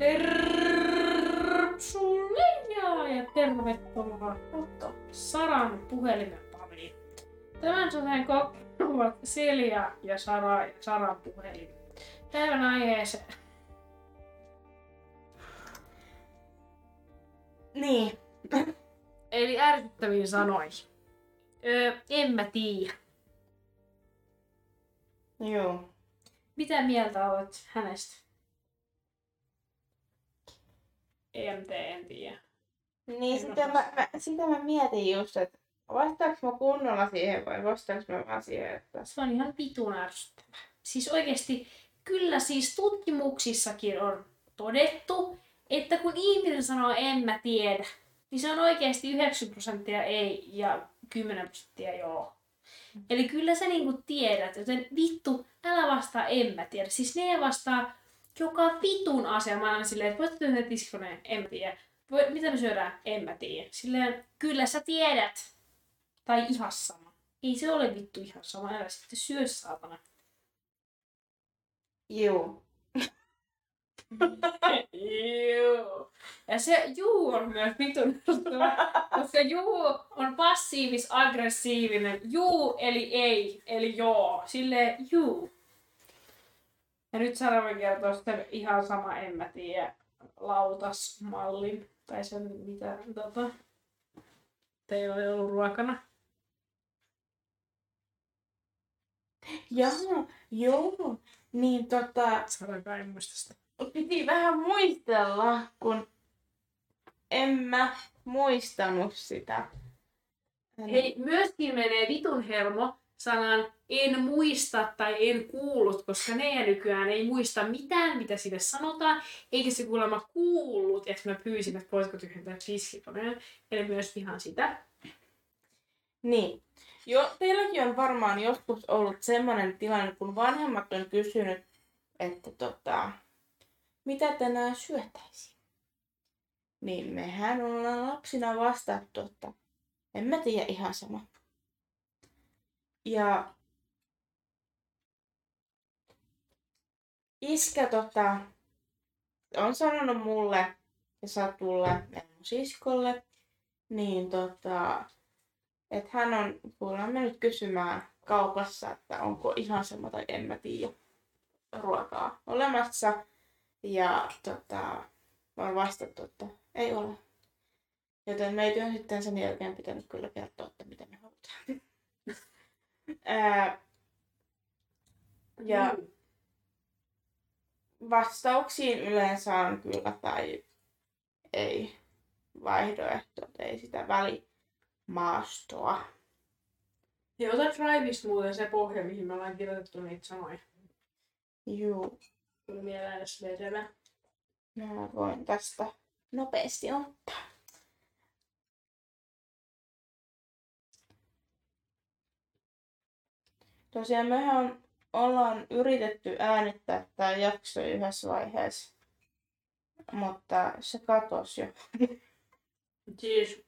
Tervetuloa ja tervetuloa Saran puhelimen pariin. Tämän soteen ovat Silja ja Sara ja Saran puhelin. Päivän aiheeseen. Niin. Eli ärsyttäviin sanoihin. En mä tiiä. Joo. Mitä mieltä olet hänestä? En tiedä. Niin, sitä mä mietin just, että vastaaks mä kunnolla siihen vai vastaaks mä vaan siihen, että... Se on ihan vitun ärsyttävä. Siis oikeesti, kyllä siis tutkimuksissakin on todettu, että kun ihminen sanoo en mä tiedä, niin se on oikeesti 90% ei ja 10% joo. Eli kyllä sä niinku tiedät, joten vittu, älä vastaa en mä tiedä. Siis ne vastaa joka vitun asia. Mä aina silleen, että voitko tehdä tiskoneen? En mä tiedä. Mitä me syödään? En mä tiedä. Silleen, kyllä sä tiedät. Tai ihan sama. Ei se ole vittu ihan sama. Älä sitten syö, saatana. Juu. Juu. Ja se juu on myös vitun. Koska juu on passiivis-aggressiivinen. Juu eli ei, eli joo. Silleen juu. Ja nyt Sara kertoo sitten ihan sama, en mä tiedä, lautasmallin, tai sen mitä teillä oli ollut ruokana. Jaha, joo, niin Sara ei muista sitä. Piti vähän muistella, kun en mä muistanut sitä. Hei, myöskin menee vitun hermo sanan en muista tai en kuullut, koska ne nykyään ei muista mitään, mitä sinne sanotaan, eikä se kuulemma kuullut, että mä pyysin, että voisiko tyhjentää tiskikoneen, eli myös ihan sitä. Niin. Jo, teilläkin on varmaan joskus ollut sellainen tilanne, kun vanhemmat on kysynyt, että mitä tänään syötäisiin. Niin mehän ollaan lapsina vastattu, että en mä tiedä, ihan sama. Ja iskä on sanonut mulle ja Satulle, mun siskolle, niin että hän on kuulemma mennyt kysymään kaupassa, että onko ihan sama tai en mä tiedä ruokaa olemassa. Ja on vastattu, että ei ole. Joten meidän sitten sen jälkeen pitänyt kyllä kertoa, että mitä me halutaan. Ja vastauksiin yleensä on kyllä tai ei vaihtoehto, ei sitä välimaastoa. Ja ota Driveista muuten se pohja, mihin me ollaan kirjoitettu niitä sanoja. Juu. Kyllä mielellä edes vedellä. Mä voin tästä nopeasti ottaa. Tosiaan mehän ollaan yritetty äänittää tämä jakso yhdessä vaiheessa, mutta se katosi jo. Siis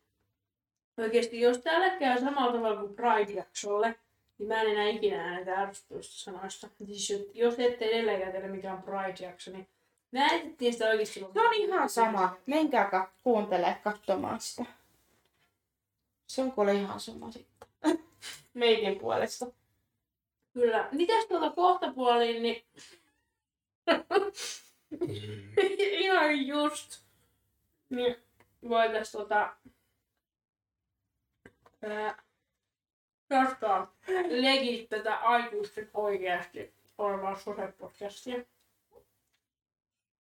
oikeesti jos täällä käy samalla tavalla kuin Pride-jaksolle, niin mä en enää ikinä äänitä ärsyttävistä sanoista. Siis jos ette edelläkään teille mikään Pride-jakso, niin mä äänitettiin sitä oikeesti. Se on ihan sama. Menkää katsomaan sitä. Se on kuule ihan sama sitten. Meikin puolesta. Kyllä. Mitäs kohtapuoliin, niin... Ihan just. Niin voitais joskaan legit tätä aikuisten oikeasti olevaa sote-podcastia.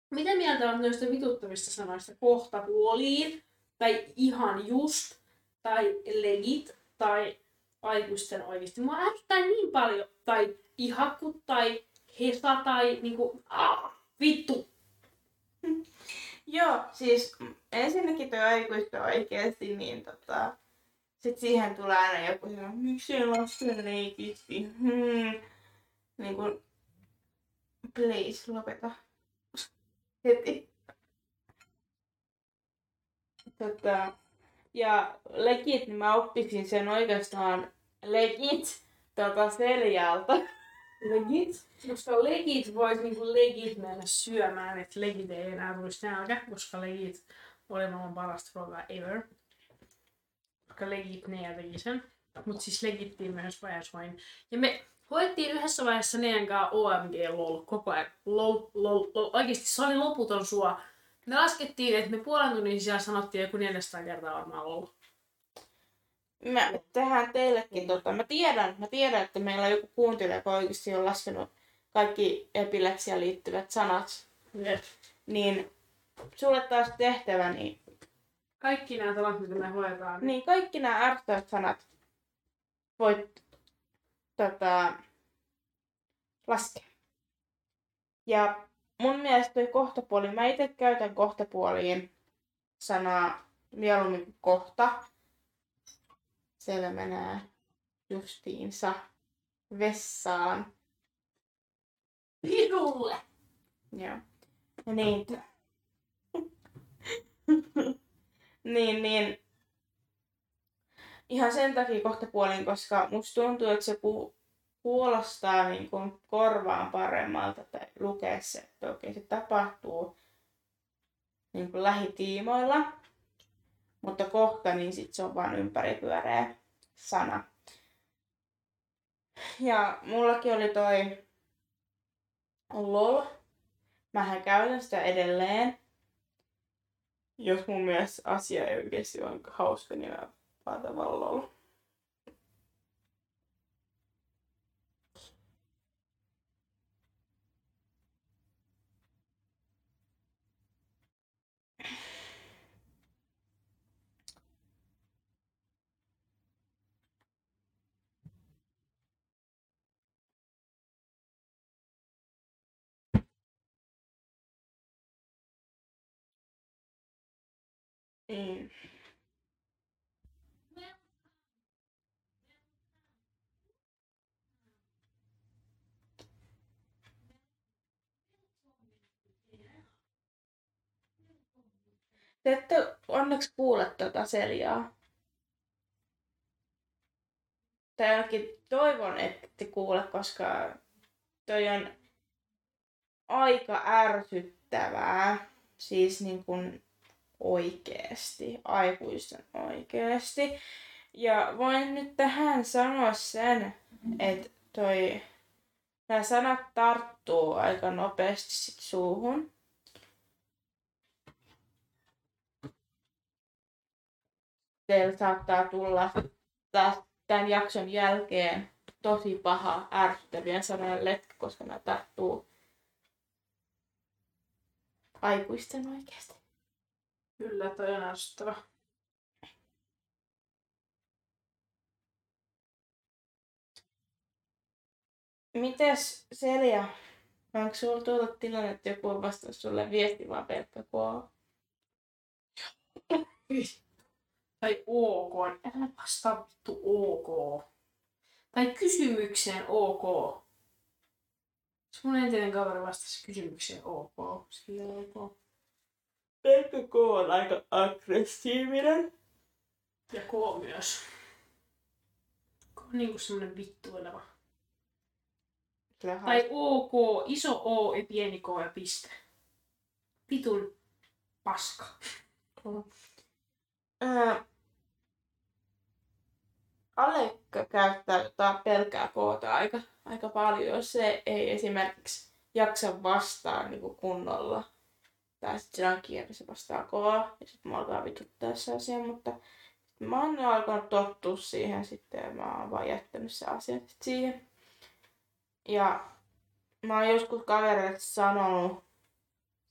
Mitä mieltä on noista vituttavista sanoista kohtapuoliin? Tai ihan just? Tai legit? Tai... aikuisten oikeesti. Mua ärsyttää niin paljon. Tai ihaku, tai hesa, tai niinku... vittu! Joo, siis ensinnäkin toi aikuisten oikeesti, niin sit siihen tulee aina joku sanoo, miksei lasten leikisti? Niinku... Please, lopeta. Heti. Ja legit, niin mä oppisin sen oikeastaan legit Seljalta. Legit. Koska legit voisi niinku legit mennä syömään, että legit ei enää tulisi nälkä, koska legit oli maailman parasta ruokaa ever. Koska legit ne teki sen. Mut siis legittiin myös vaiheessa vain. Ja me hoettiin yhdessä vaiheessa neidän kanssa OMG LOL koko ajan. LOL. Oikeesti se oli loputon sua. Me laskettiin, että me puolen tunnin sisään sanottiin joku 400 kertaa varmaan LOL. Mä tehdään teillekin tota. Mä tiedän, että meillä on joku kuuntelija, joka oikeasti on laskenut kaikki epilepsiaan liittyvät sanat. Yes. Niin sulle taas tehtävä, niin... Kaikki nämä sanat, mitä me hoidetaan. Niin, kaikki nämä ärsyttävät sanat voit laskea. Ja mun mielestä toi kohtapuoli, mä itse käytän kohtapuoliin sanaa mieluummin kuin kohta. Selmänää justiinsa vessaan. Pirulle! Joo. Ja niitä. niin. Ihan sen takia kohtapuolin, koska musta tuntuu, että se kuulostaa niin kuin korvaan paremmalta tai lukee se, että oikein se tapahtuu niin kuin lähitiimoilla. Mutta kohta, niin sit se on vaan ympäripyöreä sana. Ja mullakin oli toi LOL. Mähän käytän sitä edelleen. Jos mun mielestä asia ei oikeesti ole hauska, niin mä vaan tavallaan LOL. Te ette onneksi kuule tuota Seliaa. Tai ainakin toivon, ette kuule, koska toi on aika ärsyttävää. Siis niin kuin oikeesti, aikuisten oikeesti. Ja voin nyt tähän sanoa sen, että toi nämä sanat tarttuu aika nopeasti sit suuhun. Teillä saattaa tulla tämän jakson jälkeen tosi paha ärsyttävien sanojen letku, koska nämä tarttuu aikuisten oikeesti. Kyllä, toi on ärsyttävä. Mites Selja, onko sulla tuolla tilanne, että joku on vastannut sulle viesti vaan pelkkä koo? Tai OK, älä vastaa vittu OK. Tai kysymykseen OK. Mun entinen kaveri vastasi kysymykseen OK. Sillä OK. Pelkkä K on aika aggressiivinen. Ja K myös. K on niinku semmonen vittuileva. Tai OK, iso O ja pieni K ja piste. Vitun paska. Alekka käyttää jotain pelkkää K:ta aika paljon, jos se ei esimerkiksi jaksa vastaa niinku kunnolla. Tai sit sillä on kieli, se vastaa kovaa ja sit mä alkaa vituttaa se asia, mutta mä oon alkanut tottua siihen sitten ja mä oon vaan jättänyt se asia siihen. Ja mä oon joskus kavereille sanonut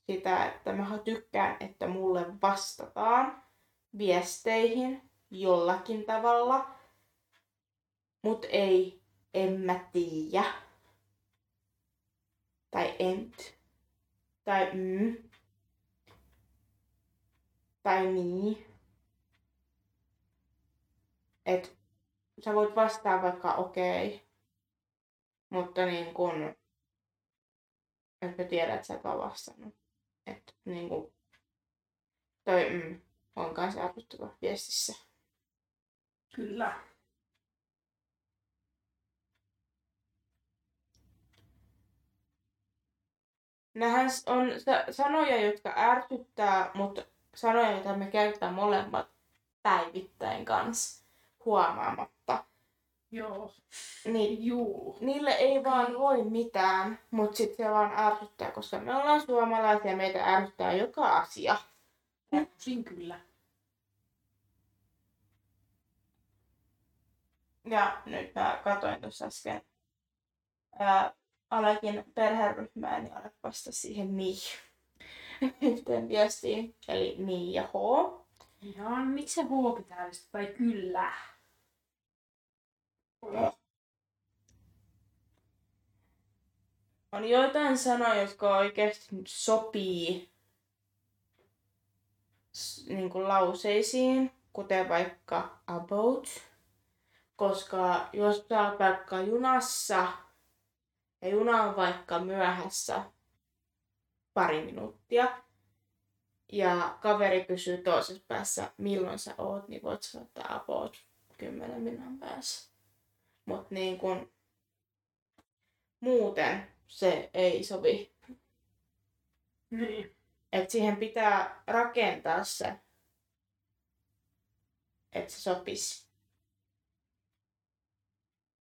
sitä, että mä tykkään, että mulle vastataan viesteihin jollakin tavalla, mut ei, en mä tiiä. Tai ent. Tai Tai niin. Et sä voit vastaa vaikka okei. Mutta niin kun... Et mä tiedän, että sä et vaan vastannut. Et niin kun... Toi on kans ärsyttävä viestissä. Kyllä. Nämähän on sanoja, jotka ärsyttää, mutta sanoja, joita me käytetään molemmat päivittäin kanssa huomaamatta. Joo. Niin, juu. Niille ei vaan voi mitään, mutta sitten se vaan ärsyttää, koska me ollaan suomalaisia ja meitä ärsyttää joka asia. Siinä kyllä. Ja nyt mä katsoin tuossa äsken Alekin perheryhmää, niin Alek vastasi siihen yhteen viestiin, eli niin ja H. Joo, miksi se H pitää ylistää, vai kyllä? On joitain sanoja, jotka oikeasti sopii niin kuin lauseisiin, kuten vaikka about, koska jos sä oot vaikka junassa ja juna on vaikka myöhässä pari minuuttia ja kaveri kysyy toisessa päässä milloin sä oot, niin voit sä ottaa about 10 minuutin päässä. Mut niin kun muuten se ei sovi. Niin. Et siihen pitää rakentaa se, että se sopisi.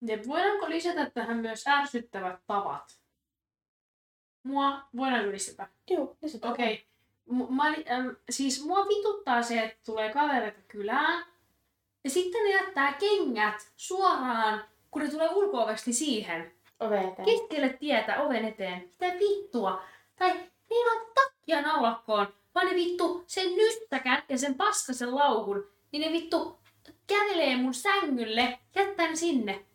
Ja voidaanko lisätä tähän myös ärsyttävät tavat? Mua voidaan lisätä. Joo, lisätä. Okei. Siis mua vituttaa se, että tulee kavereita kylään. Ja sitten ne jättää kengät suoraan, kun ne tulee ulko-ovesta, niin siihen. Oven eteen. Keskelle tietä oven eteen. Sitä vittua. Tai ne ei ole takkia naulakkoon, vaan ne vittu sen nystäkän ja sen paskasen laukun. Niin ne vittu kävelee mun sängylle, jättää ne sinne.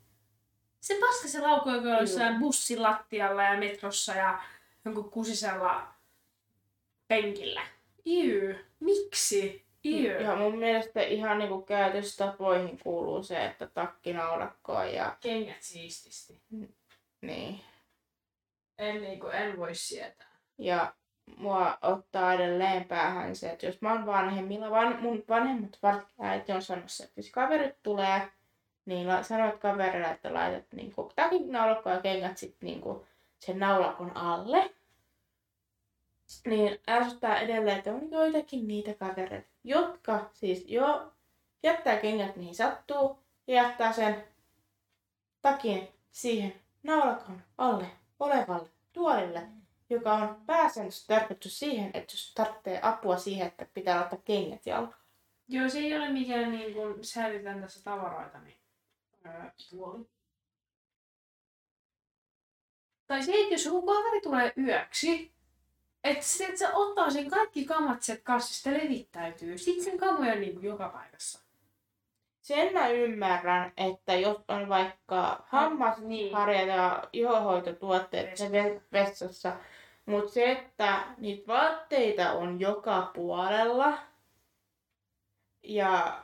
Se paskasen laukku, joka on jossain bussin lattialla ja metrossa ja jonkun kusisella penkillä. Iy, miksi? Ja mun mielestä ihan niinku käytöstapoihin kuuluu se, että takkinaulakkoon ja... kengät siististi. Niin. En voi sietää. Ja mua ottaa edelleen päähän se, että jos mä oon vanhemmilla, mun vanhemmat varsinkin äiti on sanonut se, että jos kaverit tulee, niin sanoit kaverille, että laitat niinku takkinaulakkoon ja kengät sit niinku sen naulakon alle. Niin ärsyttää edelleen, että on joitakin niitä kavereita, jotka siis jo jättää kengät mihin sattuu ja jättää sen takin siihen naulakon alle olevalle tuolille, joka on pääsäännössä tarkoitettu siihen, että jos tarvitsee apua siihen, että pitää laittaa kengät jalkaan. Joo, se ei ole mikään niin kuin säilytän tässä tavaroita, niin tuoli. Tai se, että jos joku kaveri tulee yöksi, että se ottaa sen kaikki kamat sieltä kassista levittäytyy. Sitten sen kamoja on niin joka paikassa. Sen mä ymmärrän, että jos on vaikka hammasharja ja ihohoitotuotteet vessassa, mutta se, että niitä vaatteita on joka puolella ja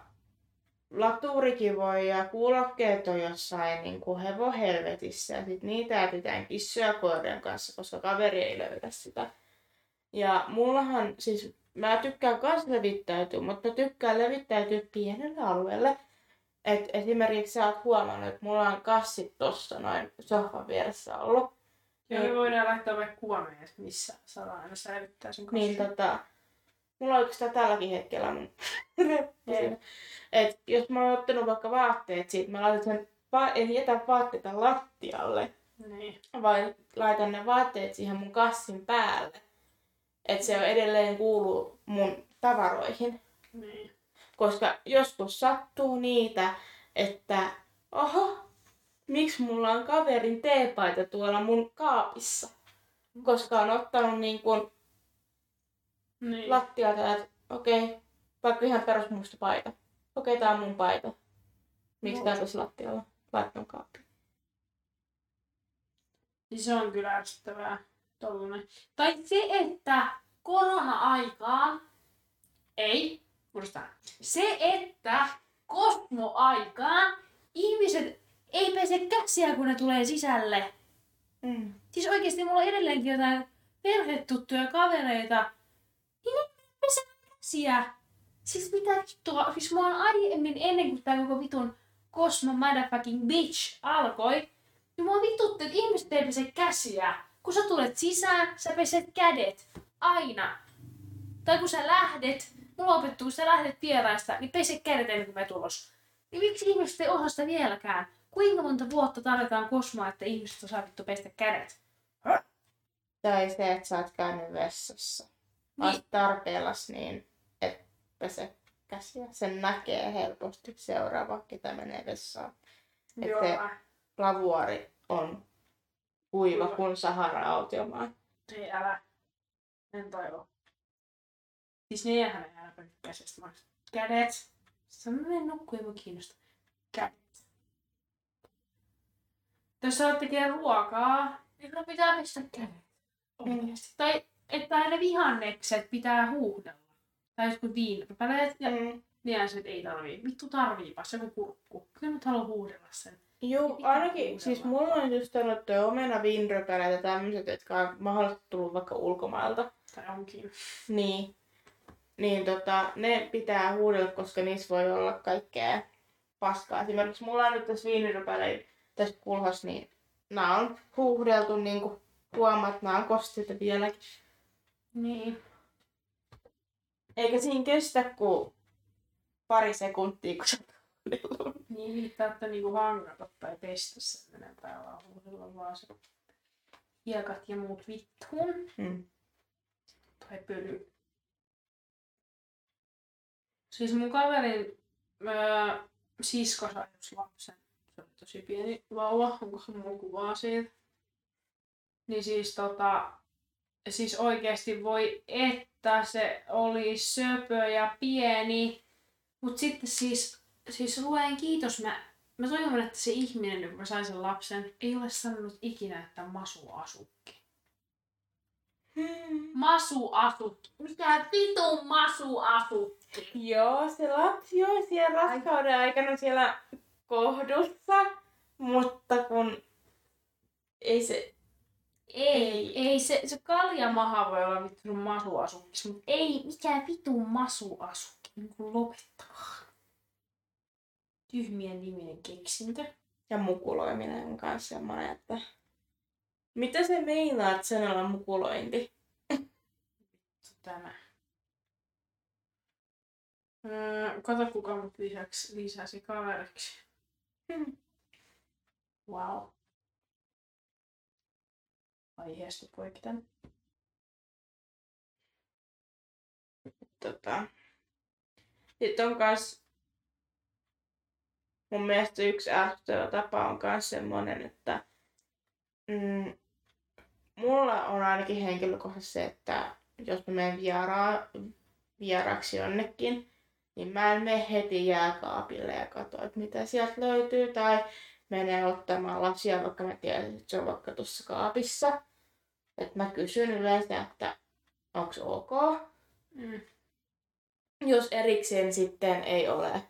laturikin voi ja kuulokkeet on jossain niin kuin hevohelvetissä ja sit niitä jätetään kissoja koirien kanssa, koska kaveri ei löydä sitä. Ja mullahan, siis mä tykkään myös levittäytyä, mutta mä tykkään levittäytyä pienelle alueelle. Et esimerkiksi sä oot huomannut, että mulla on kassit tossa noin sohvan vieressä ollut. Joo, me voidaan laittaa vaikka kuvan, että missä saadaan aina säilyttää sen kassin. Niin mulla on oikeastaan tälläkin hetkellä mun reppusin. Et jos mä oon ottanut vaikka vaatteet siitä, mä laitan sen, en jätä vaatteita lattialle. Niin. Vai laitan ne vaatteet siihen mun kassin päälle. Että se edelleen kuuluu mun tavaroihin. Niin. Koska joskus sattuu niitä, että oho, miksi mulla on kaverin teepaita tuolla mun kaapissa? Koska on ottanut niin kuin lattialta, että okei, vaikka ihan perusmusta paita. Okei, tää on mun paita. Miksi tää on tuossa lattialla? Laittanut kaappiin. Se on kyllä ärsyttävää. Tollainen. Tai se, että korona-aikaan, se, että kosmo-aikaan ihmiset ei pese käsiä, kun ne tulee sisälle. Mm. Siis oikeesti mulla on edelleenkin jotain perhetuttuja kavereita, niin ne pesee käsiä. Siis mitä vittua, siis mä oon aiemmin ennen kuin tää koko vitun Cosmo Motherfucking Bitch alkoi, niin mua vituttu, että ihmiset ei pese käsiä. kun sä tulet sisään, sä peset kädet. Aina. Tai kun sä lähdet, mulla opettuu, kun sä lähdet vieraista, niin pese kädet ennen kuin mä tulos. Niin miksi ihmiset ei osaa sitä vieläkään? Kuinka monta vuotta tarvitaan kosmaa, että ihmiset on saavuttu pestä kädet? Tai se, että sä oot käynyt vessassa. Niin. Oot tarpeellas niin, et pese käsiä. Sen näkee helposti seuraava, ketä menee vessaan. Että se lavuari on kuiva kuin Sahara-autiomaa. Ei älä. En toivo. Siis niinhän ei älä käsestä maista. Kädet. Sano ne nukkuu, ei voi kiinnostaa. Kädet. Jos sä oot tekee ruokaa, niin kyllä pitää pestä kädet. Oikeasti. Tai että aina vihannekset pitää huuhdella. Tai jotkut viinapäleet ja niinhän se ei tarvii. Vittu tarviipas, se on kurkku. Kyllä nyt haluan huuhdella sen. Joo, ainakin. Siis mulla on just ollut omenaviinröpäleitä tämmöiset, jotka on mahdollisesti tullut vaikka ulkomailta. Tai onkin. Niin. Niin ne pitää huudella, koska niissä voi olla kaikkea paskaa. Esimerkiksi mulla on nyt tässä viiniröpäleitä tässä kulhassa, niin nää on huuhdeltu niin kuin huomaat, nää on kosteita vieläkin. Niin. Eikä siinä kestä kuin pari sekuntia, kun sä niin viittaa, että niinku hangata tai pestä sen enempää vaan huudella vaan se hiekat ja muut vittuun. Tai pöly. Siis mun kaverin sisko sai lapsen. Se oli tosi pieni vauva, onkohan mulla kuvaa siitä. Niin siis siis oikeesti voi että se oli söpö ja pieni. Mut sitten siis luen kiitos, mä toivon, että se ihminen, kun mä sain sen lapsen, ei ole sanonut ikinä, että masuasukki. Masuasukki. Mikä vitun masuasukki? Joo, se lapsi oli siellä raskauden aikana siellä kohdussa, mutta kun ei se kaljamaha voi olla vitun masuasukki, mutta ei mikään vitun masuasukki, niin kuin lopettakaa. Tyhmien niminen keksintö. Ja mukuloiminen on kans semmonen, että mitä se meinaat sanalla mukulointi? Tämä. Kato kuka mut lisäsi kaveriksi. Wow. Aiheesta poiketen. Sitten on kans mun mielestä yksi ärsyttävä tapa on myös semmoinen, että mulla on ainakin henkilökohtaisesti se, että jos mä menen vieraksi jonnekin, niin mä en mene heti jääkaapille ja katso, että mitä sieltä löytyy, tai menen ottamaan lapsia, vaikka mä tiedän, että se on vaikka tuossa kaapissa. Et mä kysyn yleensä, että onko ok. Jos erikseen sitten ei ole.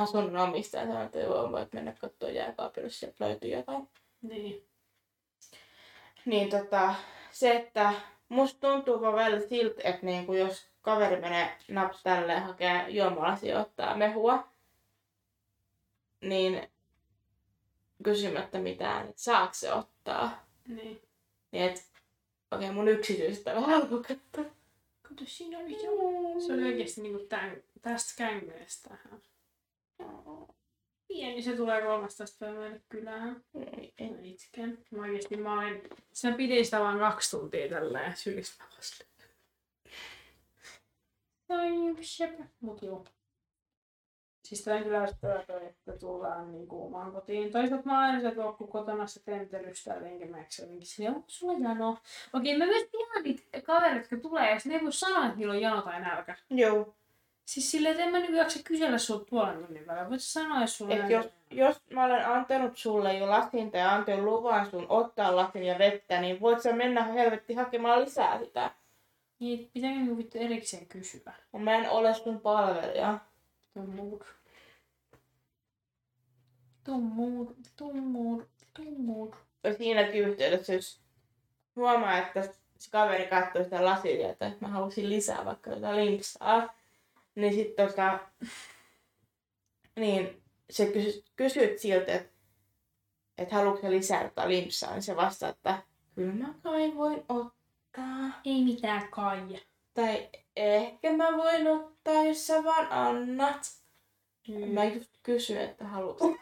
Asunnon omistaja sanoi, että voit mennä katsoa jääkaapille, jos sieltä löytyy jotain. Niin. Niin se, että musta tuntuu vaan välillä siltä, että niinku, jos kaveri menee naps tälleen hakee juomalasia ottaa mehua, niin kysymättä mitään, että saako se ottaa. Niin. Niin että okei, mun yksityistä vähän lukattu. Kato, siinä oli joo. Se oli oikeesti niinku tästä kängyestä. Pieni se tulee 13. päivänä kylään. En itkään. Oikeesti mä olin... Sä pidin sitä vaan 2 tuntia tälleen sylistä vasta. Mut joo. Siis tää on kyllä ärsyttävää, että tullaan niinku omaan kotiin. Toisaalta mä aina se tuokku kotona se tempelystä jotenkin mäksä jotenkin silleen, onko sulla jano? Okei, mä myös tiedän niitä kaverit, jotka tulee ja ne ei voi sanoa, että niillä on jano tai nälkä. Joo. Siis silleen, että en mä nykyäksä kysellä sulle puolen tunnin välein. Voit sanoa, sulle... Et jos mä olen antanut sulle jo lasin tai antanut luvan sun ottaa lasin ja vettä, niin voit sä mennä helvetti hakemaan lisää sitä. Niin, pitääkö niinku vittu erikseen kysyä? Mä en ole sun palvelija. Tuu muur. Ja siinäkin yhteydessä, jos huomaa, että se kaveri katsoo sitä lasia, että mä halusin lisää vaikka jotain limpsaa. Niin sit niin se kysyt siltä, että haluatko lisää limpsaa, niin se vastaa, että kyllä mä kai voin ottaa. Ei mitään kai. Tai ehkä mä voin ottaa, jos sä vaan annat. Mä just kysyn, että halutaan.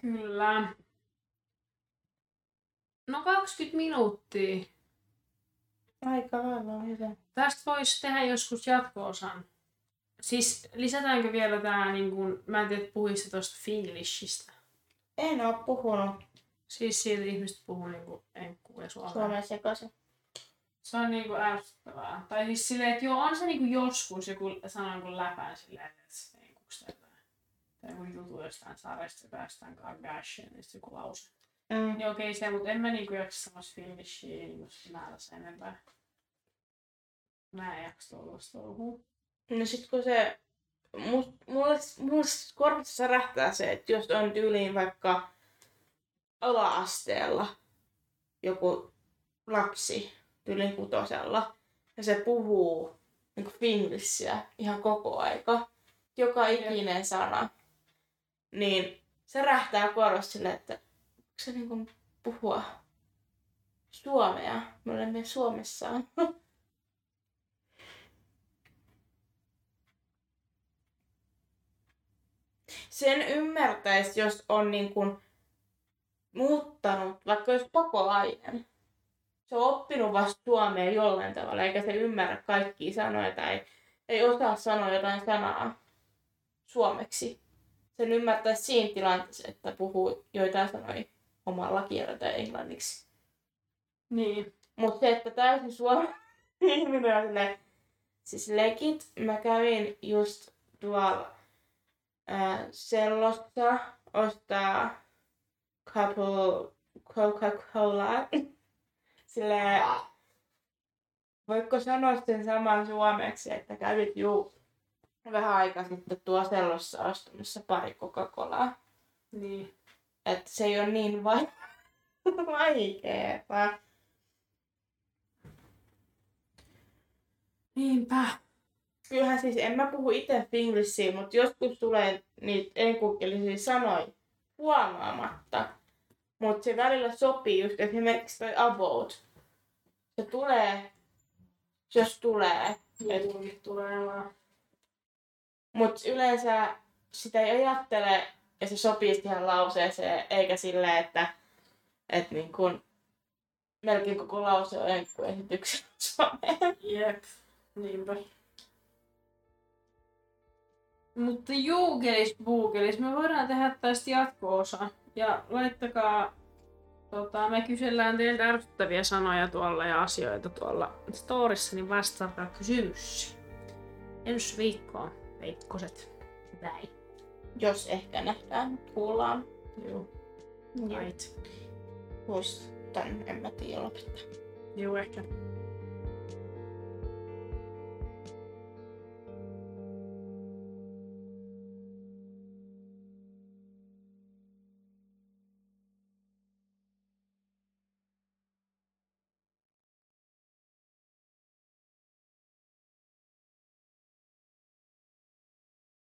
Kyllä. No 20 minuuttia. Aika lailla hyvä. Tästä voisi tehdä joskus jatko-osan. Siis lisätäänkö vielä tää niinkun, mä en tiedä puhuista tosta Finglishistä. En oo puhunut. Siis siitä ihmiset puhuu niinku enkku ja suomea. Suomea sekaisin. Se on niinku ärsyttävää. Tai siis silleen, että joo, on se niinku joskus joku sanan kun läpään silleen, että se enkuks tai kun jutu jostain sarjasta päästään Kardashian, niin sitten joku lause. Niin okei se, mut en mä niinku jaksa semmos Finglishia niinku määrässä enempää. Mä en jaksa tollaista touhua. No sit kun se, mulle korvassa särähtää se, että jos on tyyliin vaikka ala-asteella joku lapsi tyyliin 6. ja se puhuu niinku finglishia ihan koko aika, joka ikinen sana, niin se rähtää korvassa silleen, että onko se niinku puhua suomea, me olemme Suomessaan. Sen ymmärtäisi, jos on niin kuin muuttanut, vaikka jos pakolainen. Se on oppinut vasta suomea jollain tavalla, eikä se ymmärrä kaikkia sanoja tai ei osaa sanoa jotain sanaa suomeksi. Sen ymmärtäisi siinä tilanteessa, että puhuu joitain sanoja omalla kielellä tai englanniksi. Niin. Mutta se, että täysin suomalainen ihminen on silleen, siis legit, mä kävin just tuolla Sellosta ostaa couple Coca-Colaa. Silleen, voitko sanoa sen saman suomeksi, että kävit juu vähän aikaa sitten tuo Sellossa ostamassa pari Coca-Colaa. Niin. Että se ei ole niin vaikeeta. Niinpä. Kyllähän siis en mä puhu itse finglishia, mutta joskus tulee niitä enkukielisiä sanoja huomaamatta. Mutta se välillä sopii just esimerkiksi toi about. Se tulee, jos tulee. Niin, tulee vaan. Mutta yleensä sitä ei ajattele ja se sopii ihan lauseeseen, eikä silleen, että niin kun melkein koko lause on enkuesityksen someen. Jep, niinpä. Mutta juukelis, puukelis, me voidaan tehdä tästä jatko-osa. Ja laittakaa, me kysellään teiltä ärsyttäviä sanoja tuolla ja asioita tuolla storissa, niin vastataan kysymyksiin. Ensi viikkoon, Veikkoset. Bye. Jos ehkä nähdään, kuullaan. Joo. Right. Vois tän, en mä tiedä lopettaa. Joo, ehkä.